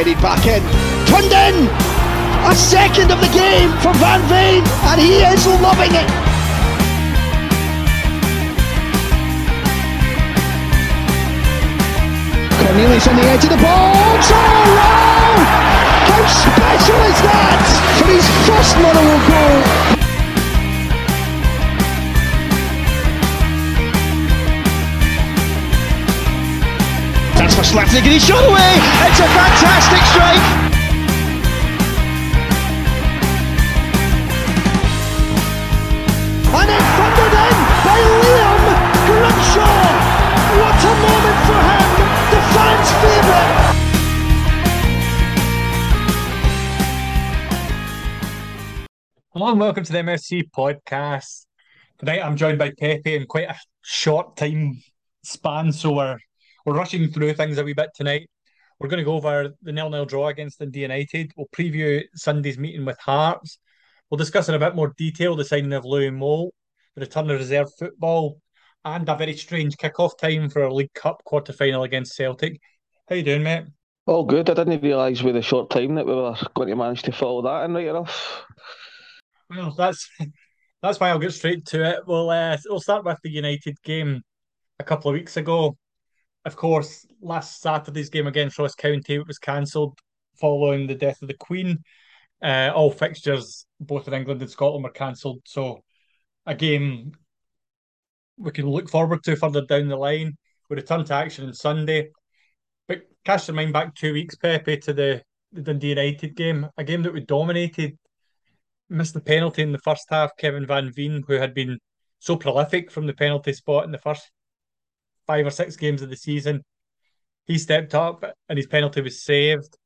headed back in. Turned in! A second of the game for Van Veen, and he is loving it. Cornelius on the edge of the box. Oh wow! How special is that for his first Motherwell goal? That's for Slattery, and he shot away. It's a fantastic strike. And it's thundered in by Liam Grimshaw. What a moment for him, the fans' favourite. Hello and welcome to the MSC podcast. Tonight I'm joined by Pepe in quite a short time span, so we're rushing through things a wee bit tonight. We're going to go over the 0-0 draw against Indy United. We'll preview Sunday's meeting with Hearts. We'll discuss in a bit more detail the signing of Louis Moult, the return of reserve football, and a very strange kick-off time for a League Cup quarter-final against Celtic. How you doing, mate? All good. I didn't realise with the short time that we were going to manage to follow that in right enough. Well, that's why I'll get straight to it. We'll start with the United game a couple of weeks ago. Of course, last Saturday's game against Ross County was cancelled following the death of the Queen. All fixtures, both in England and Scotland, were cancelled. So, a game we can look forward to further down the line. We return to action on Sunday. But cast your mind back 2 weeks, Pepe, to the Dundee United game, a game that we dominated, missed the penalty in the first half. Kevin Van Veen, who had been so prolific from the penalty spot in the first 5 or 6 games of the season, he stepped up and his penalty was saved.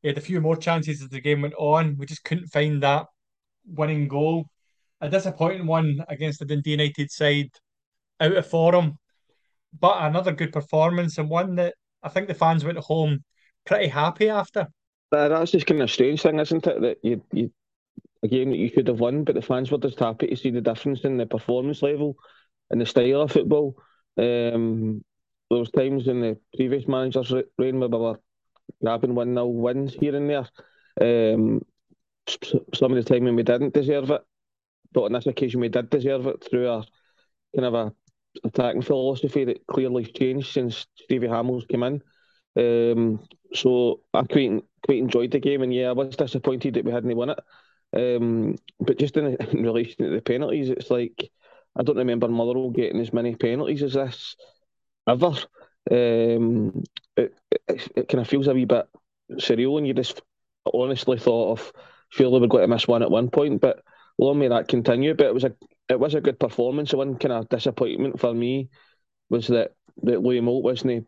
He had a few more chances as the game went on. We just couldn't find that winning goal. A disappointing one against the Dundee United side out of form. But another good performance, and one that I think the fans went home pretty happy after. That's just kind of a strange thing, isn't it? That you a game that you should have won, but the fans were just happy to see the difference in the performance level and the style of football. There was times in the previous manager's reign where we were grabbing 1-0 wins here and there. Some of the time when we didn't deserve it, but on this occasion we did deserve it through our kind of a attacking philosophy that clearly changed since Stevie Hammell's came in. So I quite enjoyed the game, and yeah, I was disappointed that we hadn't won it. But just in relation to the penalties, it's like I don't remember Motherwell getting as many penalties as this ever. It kind of feels a wee bit surreal, and you just honestly thought of surely we're going to miss one at one point, but long may that continue. But it was a good performance. The one kind of disappointment for me was that Louis Moult wasn't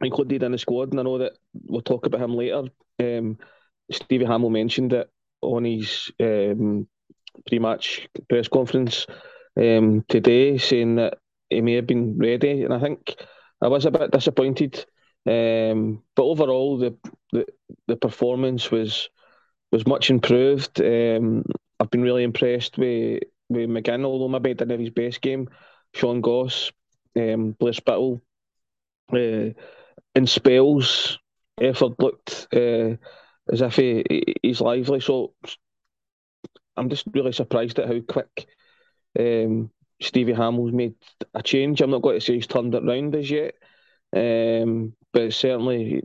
included in the squad, and I know that we'll talk about him later. Stevie Hammell mentioned it on his pre-match press conference today, saying that he may have been ready, and I think I was a bit disappointed. But overall, the performance was much improved. I've been really impressed with McGinn, although maybe he didn't have his best game. Sean Goss, Blair Spittle, in spells, Efford looked as if he's lively. So I'm just really surprised at how quick Stevie Hammell's made a change. I'm not going to say he's turned it round as yet, but certainly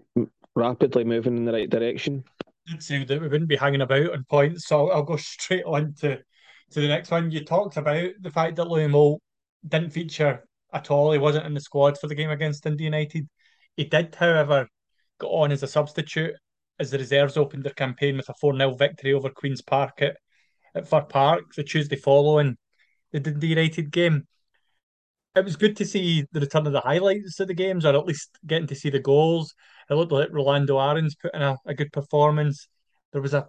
rapidly moving in the right direction. Did say that we wouldn't be hanging about on points, so I'll go straight on to the next one. You talked about the fact that Louis Moult didn't feature at all. He wasn't in the squad for the game against Dundee United. He did, however, go on as a substitute as the reserves opened their campaign with a 4-0 victory over Queen's Park at Fir Park the Tuesday following the Dundee United game. It was good to see the return of the highlights of the games, or at least getting to see the goals. It looked like Rolando Aarons put in a good performance. There was a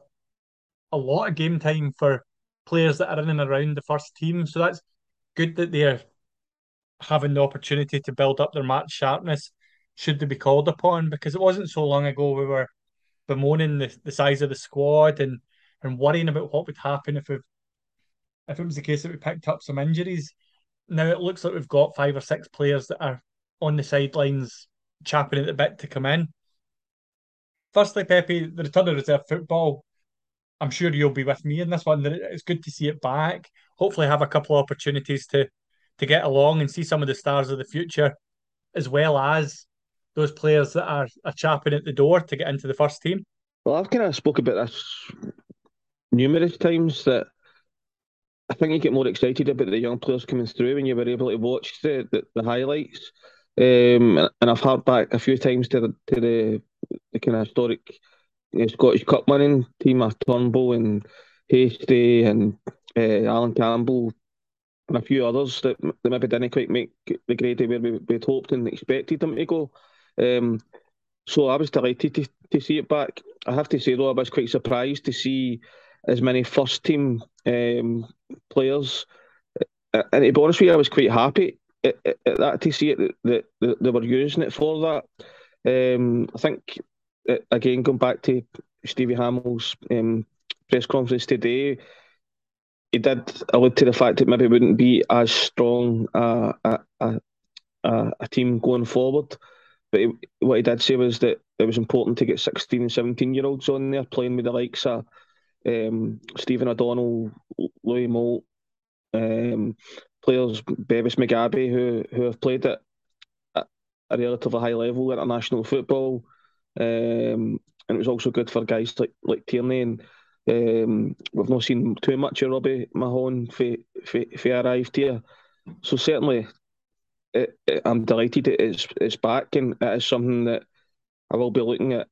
lot of game time for players that are in and around the first team, so that's good that they're having the opportunity to build up their match sharpness should they be called upon, because it wasn't so long ago we were bemoaning the size of the squad and worrying about what would happen if it was the case that we picked up some injuries. Now it looks like we've got 5 or 6 players that are on the sidelines chapping at the bit to come in. Firstly, Pepe, the return of reserve football, I'm sure you'll be with me in this one. It's good to see it back. Hopefully have a couple of opportunities to get along and see some of the stars of the future, as well as those players that are chapping at the door to get into the first team. Well, I've kind of spoke about this numerous times, that I think you get more excited about the young players coming through when you were able to watch the highlights. And I've heard back a few times to the kind of historic Scottish Cup winning team of Turnbull and Hasty and Alan Campbell and a few others that maybe didn't quite make the grade where we'd hoped and expected them to go. So I was delighted to see it back. I have to say, though, I was quite surprised to see as many first-team players. And to be honest with you, I was quite happy at that, to see it, that they were using it for that. I think, again, going back to Stevie Hammell's press conference today, he did allude to the fact that maybe it wouldn't be as strong a team going forward. But what he did say was that it was important to get 16 and 17-year-olds on there playing with the likes of Stephen O'Donnell, Louis Moult, players Bevis McGabby who have played at a relatively high level international football, and it was also good for guys like Tierney, and we've not seen too much of Robbie Mahon if he arrived here. So certainly I'm delighted it's back, and it is something that I will be looking at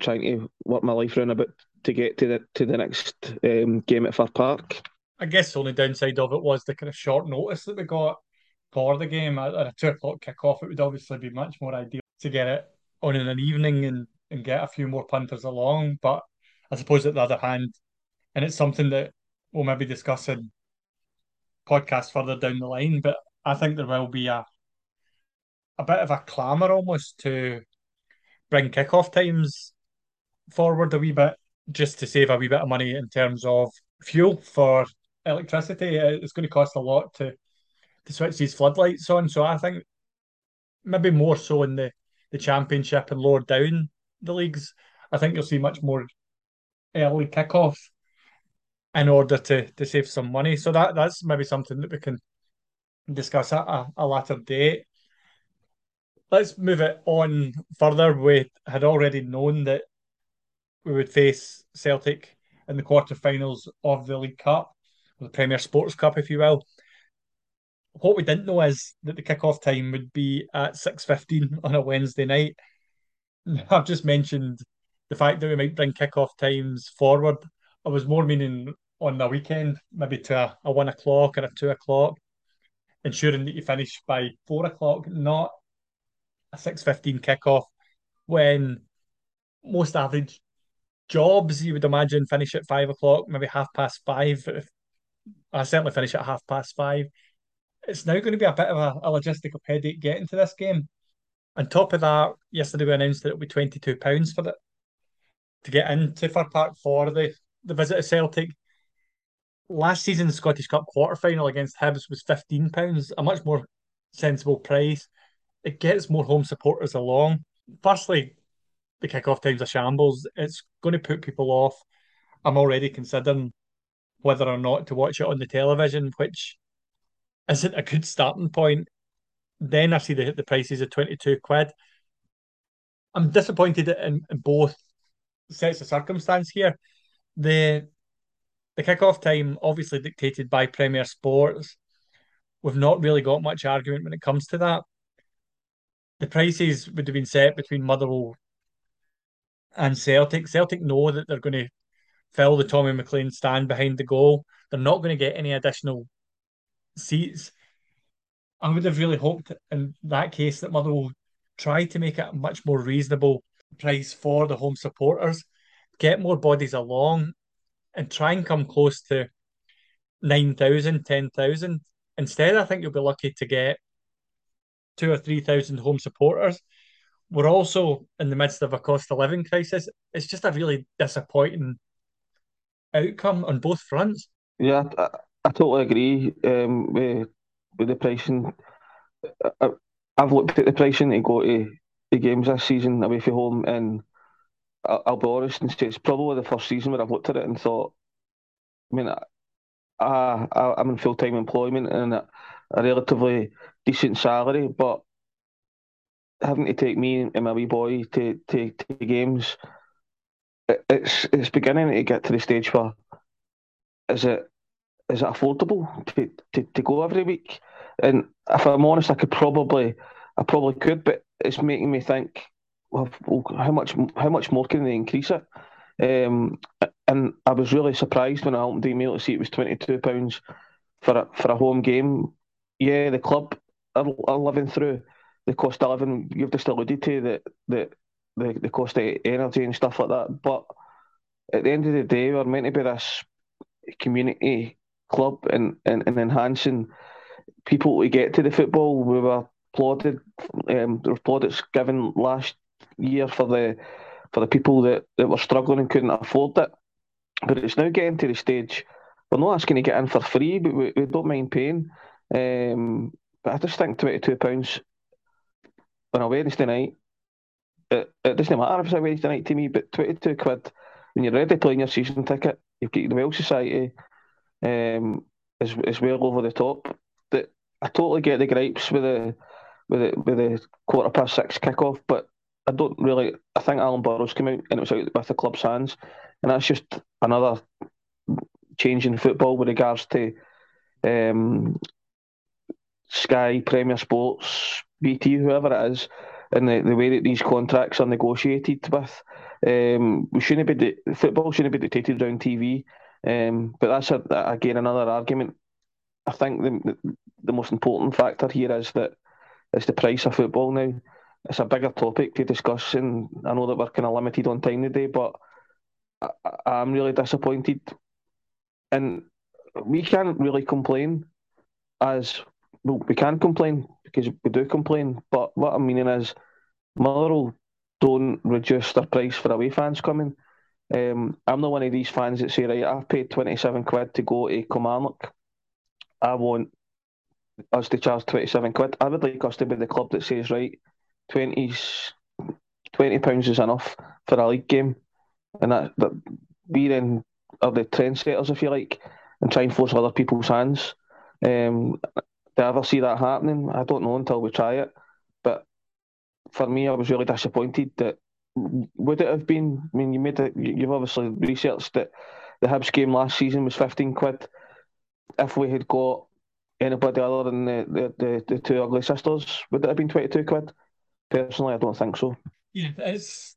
trying to work my life around a bit to get to the next game at Fir Park. I guess the only downside of it was the kind of short notice that we got for the game. At a 2 o'clock kick-off, it would obviously be much more ideal to get it on in an evening and get a few more punters along. But I suppose, at the other hand, and it's something that we'll maybe discuss in podcasts further down the line, but I think there will be a bit of a clamour almost to bring kick-off times forward a wee bit, just to save a wee bit of money in terms of fuel for electricity. It's going to cost a lot to switch these floodlights on. So I think maybe more so in the Championship and lower down the leagues, I think you'll see much more early kick-off in order to save some money. So that's maybe something that we can discuss at a later date. Let's move it on further. We had already known that we would face Celtic in the quarterfinals of the League Cup, or the Premier Sports Cup, if you will. What we didn't know is that the kick-off time would be at 6:15 on a Wednesday night. I've just mentioned the fact that we might bring kick-off times forward. I was more meaning on the weekend, maybe to a 1 o'clock or a 2 o'clock, ensuring that you finish by 4 o'clock, not a 6:15 kickoff when most average jobs, you would imagine, finish at 5 o'clock, maybe 5:30. I certainly finish at 5:30. It's now going to be a bit of a logistical headache getting to this game. On top of that, yesterday we announced that it'll be £22 for it to get into Fir Park for the visit of Celtic. Last season's Scottish Cup quarter-final against Hibs was £15, a much more sensible price. It gets more home supporters along. Firstly, the kick-off time's a shambles. It's going to put people off. I'm already considering whether or not to watch it on the television, which isn't a good starting point. Then I see the prices of £22. I'm disappointed in both sets of circumstance here. The kick-off time, obviously dictated by Premier Sports. We've not really got much argument when it comes to that. The prices would have been set between Motherwell and Celtic. Celtic know that they're going to fill the Tommy McLean stand behind the goal. They're not going to get any additional seats. I would have really hoped in that case that Motherwell try to make it a much more reasonable price for the home supporters, get more bodies along, and try and come close to 9,000, 10,000. Instead, I think you'll be lucky to get 2,000 or 3,000 home supporters. We're also in the midst of a cost of living crisis. It's just a really disappointing outcome on both fronts. Yeah, I totally agree with the pricing. I've looked at the pricing to go to the games this season away from home, and I'll be honest and say it's probably the first season where I've looked at it and thought, I mean, I'm in full-time employment and a relatively decent salary, but having to take me and my wee boy to games, it's beginning to get to the stage where is it affordable to go every week? And if I'm honest, I probably could, but it's making me think, well, how much more can they increase it? And I was really surprised when I opened the email to see it was £22 for a home game. Yeah, the club are living through the cost of living. You've just alluded to the cost of energy and stuff like that. But at the end of the day, we're meant to be this community club and enhancing people to get to the football. We were applauded. There was plaudits given last year for the people that were struggling and couldn't afford it. But it's now getting to the stage, we're not asking to get in for free, but we don't mind paying. But I just think £22 on a Wednesday night, it doesn't matter if it's a Wednesday night to me, but £22 when you're ready playing your season ticket, you've got the Well Society, is well over the top. That I totally get the gripes with the 6:15 kickoff, but I think Alan Burrows came out and it was out with the club's hands, and that's just another change in football with regards to Sky, Premier Sports, BT, whoever it is, and the way that these contracts are negotiated with. Football shouldn't be dictated around TV, but that's again another argument. I think the most important factor here is the price of football now. It's a bigger topic to discuss, and I know that we're kind of limited on time today, but I'm really disappointed. And we can't really complain, we can complain, because we do complain, but what I'm meaning is Motherwell don't reduce their price for away fans coming. I'm not one of these fans that say, right, I've paid £27 to go to Kilmarnock. I want us to charge £27. I would like us to be the club that says, right, £20 is enough for a league game, and that we then are the trendsetters, if you like, and try and force other people's hands. Do I ever see that happening? I don't know until we try it. But for me, I was really disappointed that would it have been. I mean, you've obviously researched that the Hibs game last season was £15. If we had got anybody other than the two ugly sisters, would it have been £22? Personally, I don't think so. Yeah, it's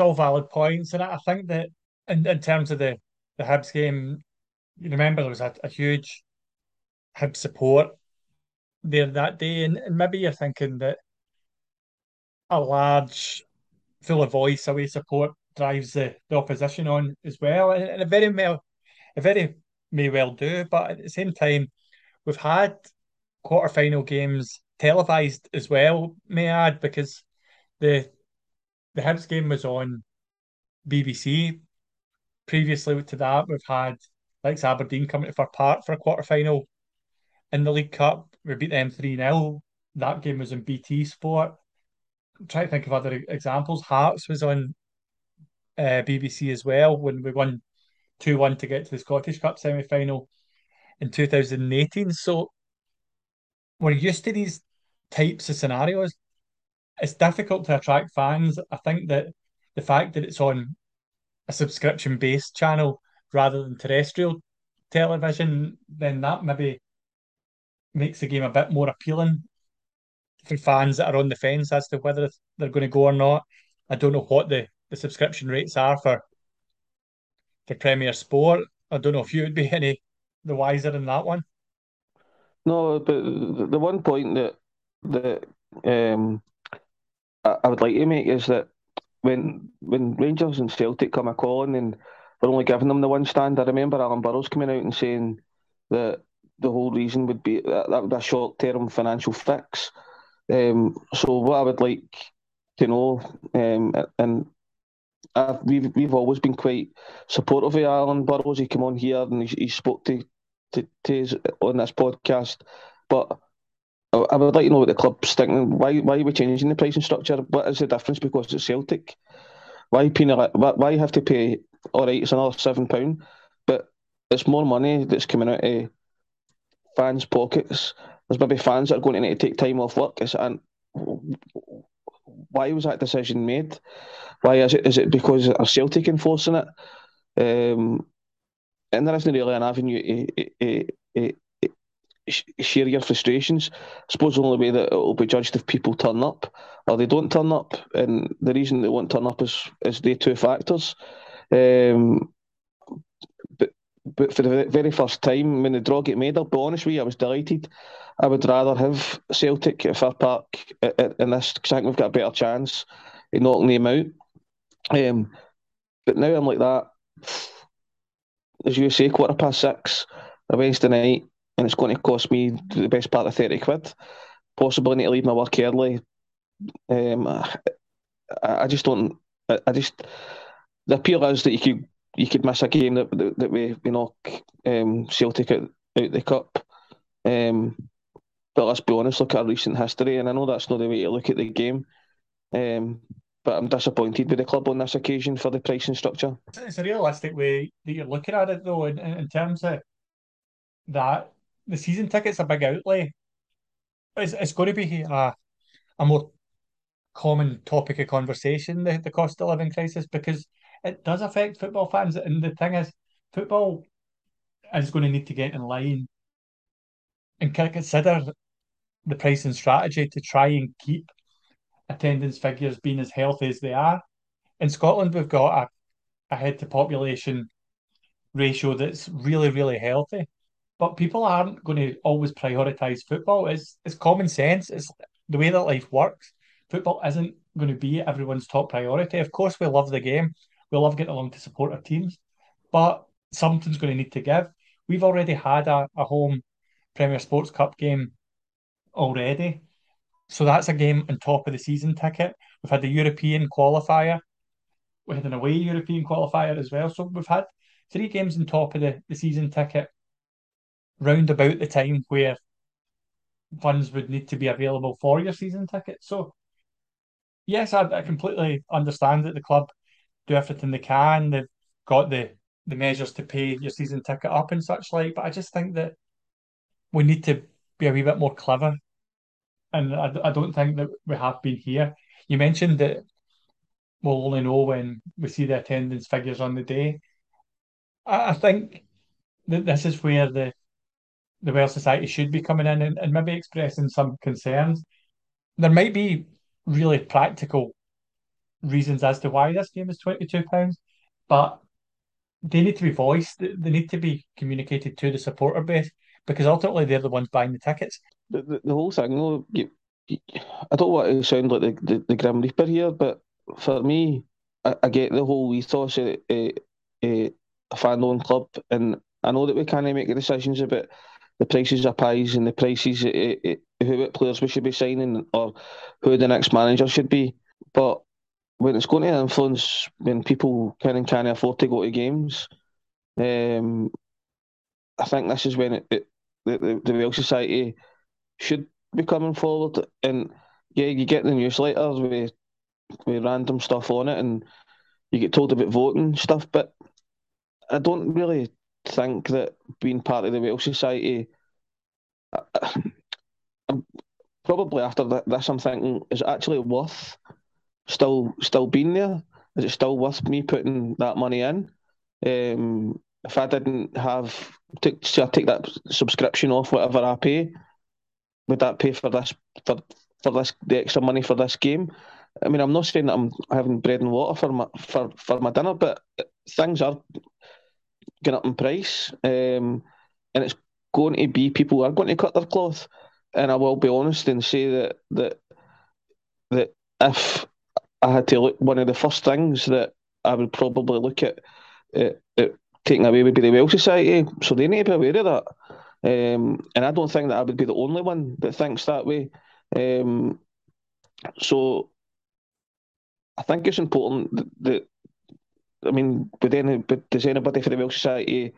all valid points, and I think that in terms of the Hibs game, you remember there was a huge Hibs support there that day, and maybe you're thinking that a large, full of voice away support drives the opposition on as well, and it very may well do, but at the same time, we've had quarter-final games televised as well, may I add, because the Hibs game was on BBC. Previously to that, we've had like Aberdeen coming to Fir Park for a quarter-final in the League Cup. We beat them 3-0. That game was on BT Sport. I'm trying to think of other examples. Hearts was on BBC as well when we won 2-1 to get to the Scottish Cup semi-final in 2018. So we're used to these types of scenarios. It's difficult to attract fans. I think that the fact that it's on a subscription-based channel rather than terrestrial television, then that maybe makes the game a bit more appealing for fans that are on the fence as to whether they're going to go or not. I don't know what the subscription rates are for Premier Sport. I don't know if you would be any the wiser in that one. No, but the one point that I would like to make is that when Rangers and Celtic come a calling and we're only giving them the one stand, I remember Alan Burrows coming out and saying that the whole reason would be that would be a short-term financial fix. So what I would like to know, and we've always been quite supportive of Alan Burrows. He came on here and he spoke to on this podcast, but I would like to know what the club's thinking. Why are we changing the pricing structure? What is the difference because it's Celtic? Why penalise? Why you have to pay? All right, it's another £7, but it's more money that's coming out of fans' pockets. There's maybe fans that are going to need to take time off work. And why was that decision made? Why is it? Is it because are Celtic enforcing it? And there isn't really an avenue to share your frustrations. I suppose the only way that it will be judged if people turn up or they don't turn up. And the reason they won't turn up is the two factors. But for the very first time when the draw get made, I'll be honest with you, I was delighted. I would rather have Celtic at Fir Park in this, because I think we've got a better chance in knocking them out. But now I'm like that, as you say, 6:15 a Wednesday night, and it's going to cost me the best part of £30. Possibly need to leave my work early. I just don't. I just. The appeal is that you could miss a game that we knock Celtic out the cup. But let's be honest, look at our recent history, and I know that's not the way to look at the game. But I'm disappointed with the club on this occasion for the pricing structure. It's a realistic way that you're looking at it, though, in terms of that. The season ticket's a big outlay. It's going to be a more common topic of conversation, the cost of living crisis, because it does affect football fans. And the thing is, football is going to need to get in line and consider the pricing strategy to try and keep attendance figures being as healthy as they are. In Scotland, we've got a head-to-population ratio that's really, really healthy. But people aren't going to always prioritise football. It's common sense. It's the way that life works. Football isn't going to be everyone's top priority. Of course, we love the game. We love getting along to support our teams. But something's going to need to give. We've already had a home Premier Sports Cup game already. So that's a game on top of the season ticket. We've had the European qualifier. We had an away European qualifier as well. So we've had 3 games on top of the season ticket round about the time where funds would need to be available for your season ticket. So, yes, I completely understand that the club do everything they can. They've got the measures to pay your season ticket up and such like. But I just think that we need to be a wee bit more clever. And I don't think that we have been here. You mentioned that we'll only know when we see the attendance figures on the day. I think that this is where the Well Society should be coming in and maybe expressing some concerns. There might be really practical reasons as to why this game is £22, but they need to be voiced. They need to be communicated to the supporter base, because ultimately they're the ones buying the tickets. The whole thing, though, I don't want to sound like the Grim Reaper here, but for me, I get the whole ethos of a fan-owned club, and I know that we can't make decisions about the prices of pies and the prices who players we should be signing or who the next manager should be, but when it's going to influence when people can and can't afford to go to games, I think this is when the Well Society should be coming forward. And yeah, you get the newsletter with random stuff on it, and you get told about voting stuff, but I don't really think that being part of the Well Society, probably after this I'm thinking, is it actually worth still being there? Is it still worth me putting that money in? If I didn't have, so I take that subscription off whatever I pay, would that pay for this for this the extra money for this game? I mean, I'm not saying that I'm having bread and water for my dinner, but things are going up in price, and it's going to be people are going to cut their cloth. And I will be honest and say that if I had to look, one of the first things that I would probably look at taking away would be the Well Society, so they need to be aware of that. And I don't think that I would be the only one that thinks that way. So I think it's important that I mean, does anybody for the Well Society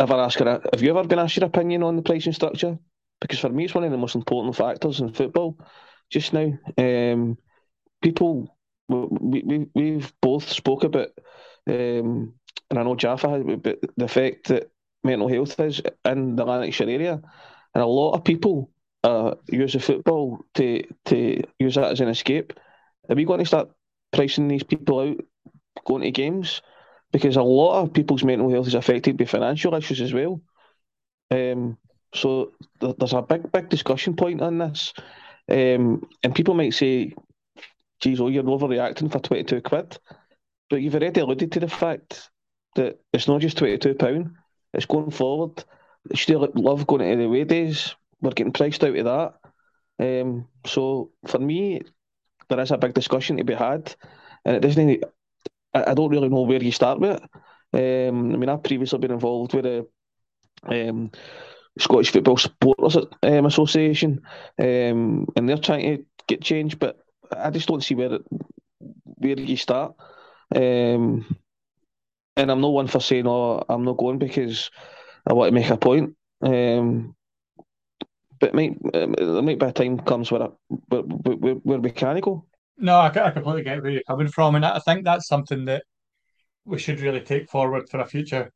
ever ask her? Have you ever been asked your opinion on the pricing structure? Because for me, it's one of the most important factors in football just now. People we've both spoke about, and I know Jaffa has, but the fact that mental health is in the Lanarkshire area, and a lot of people use the football to use that as an escape. Are we going to start pricing these people out going to games? Because a lot of people's mental health is affected by financial issues as well. So there's a big discussion point on this. And people might say, geez, oh, you're overreacting for £22. But you've already alluded to the fact that it's not just £22. It's going forward. It's still love going into the away days. We're getting priced out of that. So for me, there is a big discussion to be had. And it doesn't... I don't really know where you start with it. I mean, I've previously been involved with the Scottish Football Supporters Association, and they're trying to get change, but I just don't see where you start. And I'm not one for saying, oh, I'm not going because I want to make a point. But there might be a time comes where we can go. No, I completely get where you're coming from, and I think that's something that we should really take forward for a future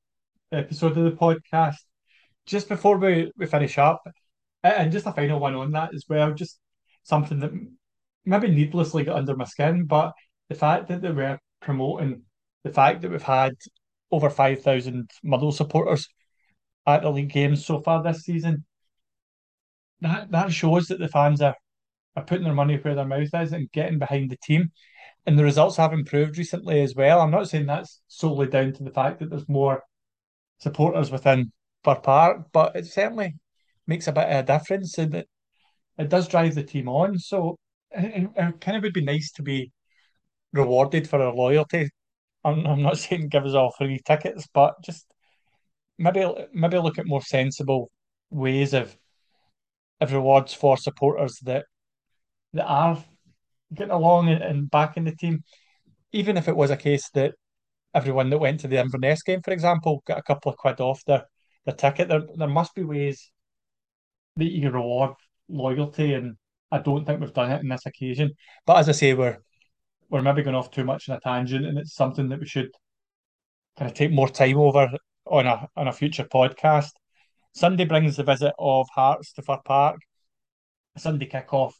episode of the podcast. Just before we finish up, and just a final one on that as well, just something that maybe needlessly got under my skin, but the fact that they were promoting the fact that we've had over 5,000 Motherwell supporters at the league games so far this season, that shows that the fans are putting their money where their mouth is and getting behind the team. And the results have improved recently as well. I'm not saying that's solely down to the fact that there's more supporters within Fir Park, but it certainly makes a bit of a difference and it does drive the team on. So it kind of would be nice to be rewarded for our loyalty. I'm not saying give us all free tickets, but just maybe look at more sensible ways of rewards for supporters that are getting along and backing the team. Even if it was a case that everyone that went to the Inverness game, for example, got a couple of quid off their ticket, there must be ways that you can reward loyalty, and I don't think we've done it on this occasion. But as I say, we're maybe going off too much on a tangent, and it's something that we should kind of take more time over on a future podcast. Sunday brings the visit of Hearts to Fir Park. Sunday kick-off.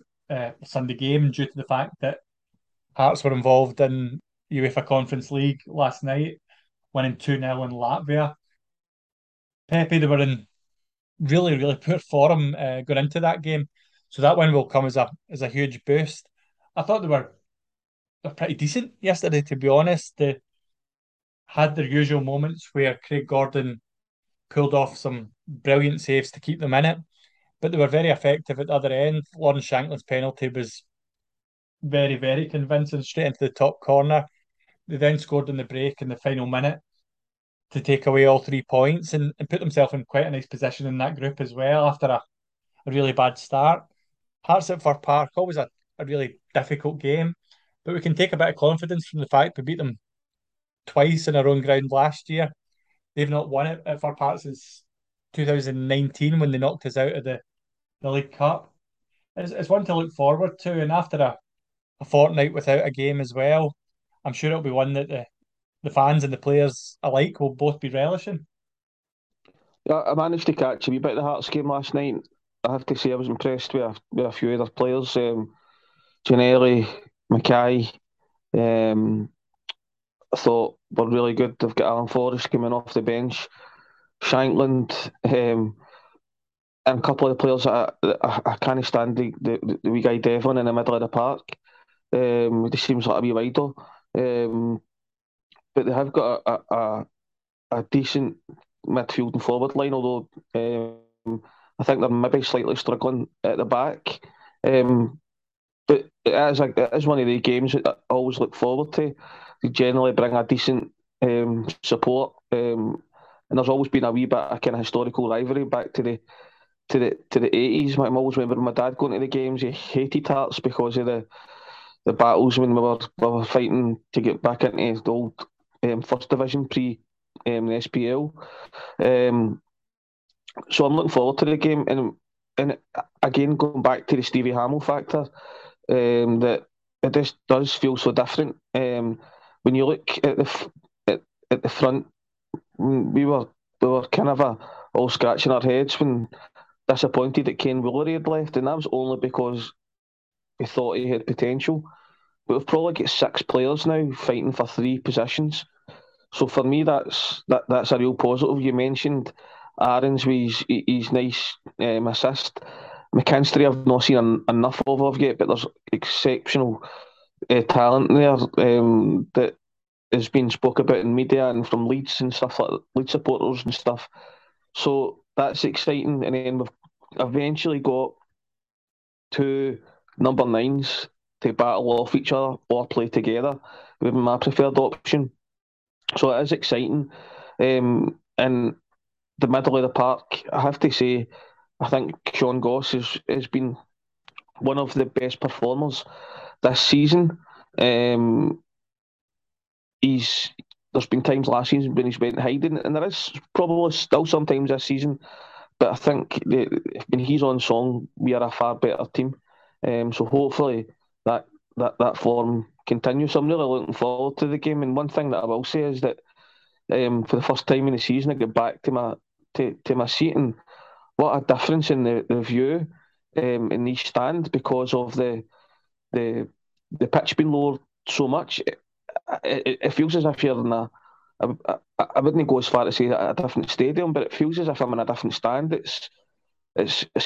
Sunday game, due to the fact that Hearts were involved in UEFA Conference League last night, winning 2-0 in Latvia. Pepe, they were in really, really poor form going into that game, so that win will come as a huge boost. I thought they were pretty decent yesterday, to be honest. They had their usual moments where Craig Gordon pulled off some brilliant saves to keep them in it, but they were very effective at the other end. Lauren Shanklin's penalty was very, very convincing, straight into the top corner. They then scored in the break in the final minute to take away all 3 points and put themselves in quite a nice position in that group as well after a really bad start. Hearts at Fir Park, always a really difficult game, but we can take a bit of confidence from the fact we beat them twice in our own ground last year. They've not won it at Fir Park since 2019 when they knocked us out of the League Cup. It's one to look forward to, and after a fortnight without a game as well, I'm sure it'll be one that the fans and the players alike will both be relishing. Yeah, I managed to catch a wee bit of the Hearts game last night. I have to say I was impressed with a few other players. Janelli, Mackay, I thought were really good. They've got Alan Forrest coming off the bench, Shankland, and a couple of the players that I can't stand, the wee guy Devlin in the middle of the park. He seems like a wee wider. But they have got a decent midfield and forward line, although I think they're maybe slightly struggling at the back. But it is one of the games that I always look forward to. They generally bring a decent support. And there's always been a wee bit of kind of historical rivalry back to the 80s. I always remember my dad going to the games. He hated Hearts because of the battles when we were fighting to get back into the old First Division pre the SPL. So I'm looking forward to the game. And again, going back to the Stevie Hammell factor, that it just does feel so different. When you look at the front, we were kind of all scratching our heads when disappointed that Ken Woolery had left, and that was only because we thought he had potential. But we've probably got 6 players now fighting for 3 positions. So for me, that's a real positive. You mentioned Aarons with his nice assist. McKinstry, I've not seen enough of yet, but there's exceptional talent there that has been spoke about in media and from Leeds and stuff like Leeds supporters and stuff. So that's exciting. And then we've eventually got 2 number 9s to battle off each other or play together. Would be my preferred option. So it is exciting. And the middle of the park, I have to say, I think Sean Goss has been one of the best performers this season. There's been times last season when he's went hiding, and there is probably still sometimes this season, but I think when he's on song, we are a far better team. So hopefully that form continues. So I'm really looking forward to the game. And one thing that I will say is that for the first time in the season, I get back to my seat, and what a difference in the view in each stand because of the pitch being lowered so much. It feels as if you're in I wouldn't go as far to say a different stadium, but it feels as if I'm in a different stand. It's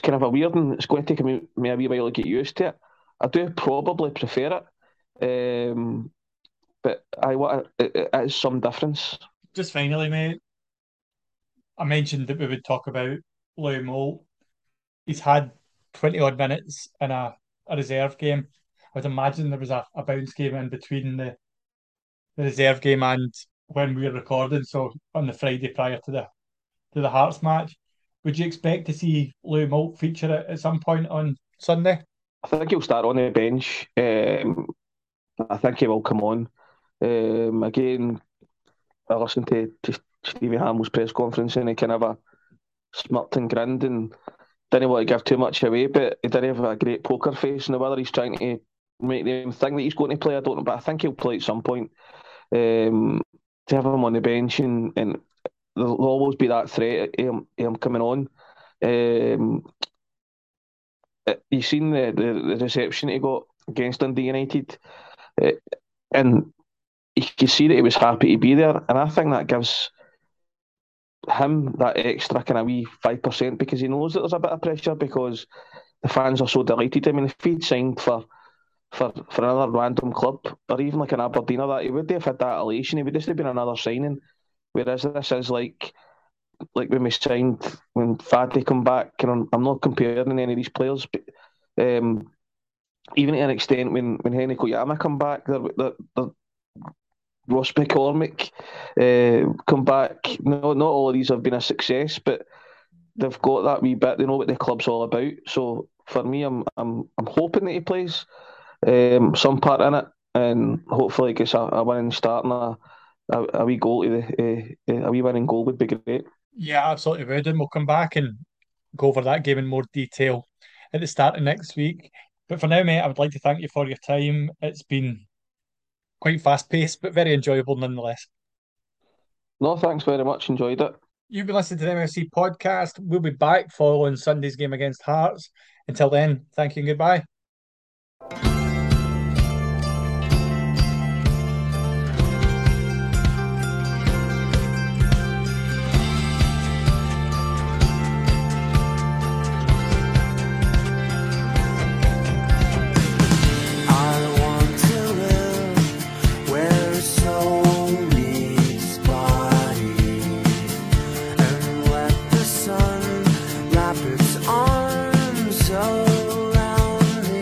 kind of a weird, and it's going to take me a wee while to get used to it. I do probably prefer it, but it is some difference. Just finally, mate, I mentioned that we would talk about Louis Moult. He's had 20-odd minutes in a reserve game. I would imagine there was a bounce game in between the reserve game and when we were recording, so on the Friday prior to the Hearts match. Would you expect to see Louis Moult feature at some point on Sunday? I think he'll start on the bench. I think he will come on. Again, I listened to Stevie Hammell's press conference, and he kind of smirked and grinned and didn't want to give too much away, but he didn't have a great poker face, and whether he's trying to make them think that he's going to play, I don't know, but I think he'll play at some point. To have him on the bench, and there'll always be that threat of him coming on. You've seen the reception he got against Indy United, and you could see that he was happy to be there, and I think that gives him that extra kind of wee 5% because he knows that there's a bit of pressure because the fans are so delighted. I mean, if he'd signed for another random club or even like an Aberdeen or that, he would have had that elation. He would just have been another signing. Whereas this is like when we signed, when Faddy come back, and I'm not comparing any of these players, but even to an extent when Henry Koyama come back, Ross McCormick come back. No, not all of these have been a success, but they've got that wee bit. They know what the club's all about. So for me, I'm hoping that he plays some part in it, and hopefully gets a winning start and a wee goal to a wee winning goal would be great. Yeah, absolutely would, and we'll come back and go over that game in more detail at the start of next week. But for now, mate, I would like to thank you for your time. It's been quite fast-paced, but very enjoyable nonetheless. No, thanks very much. Enjoyed it. You've been listening to the MSC podcast. We'll be back following Sunday's game against Hearts. Until then, thank you and goodbye. It's arms around me.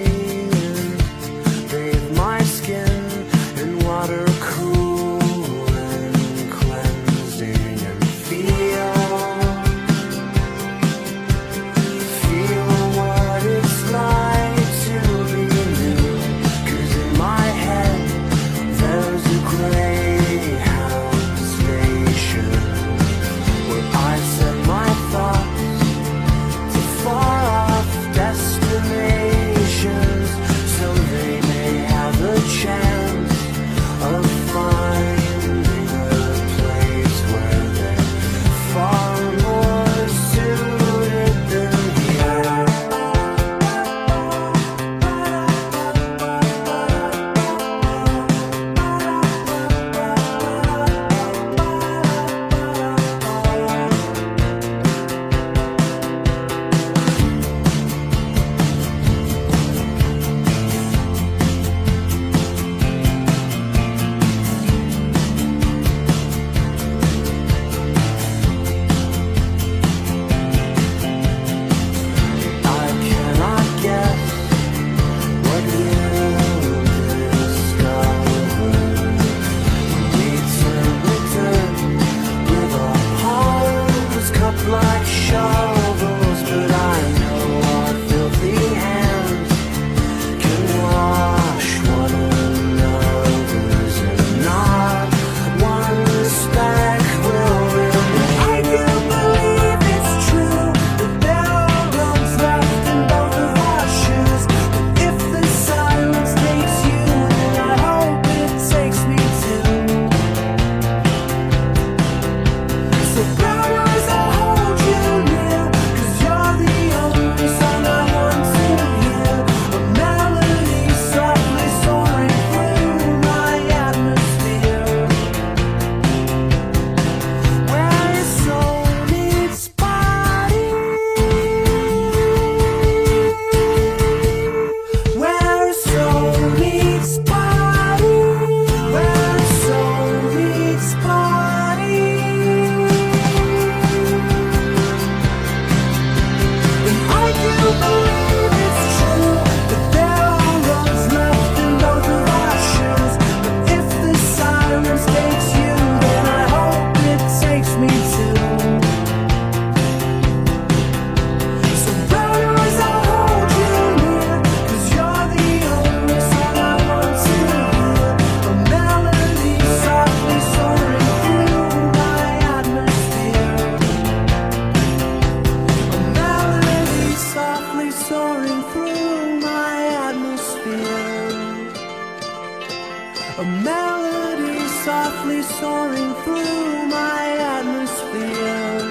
is soaring through my atmosphere.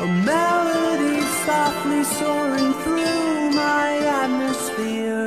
A melody softly soaring through my atmosphere.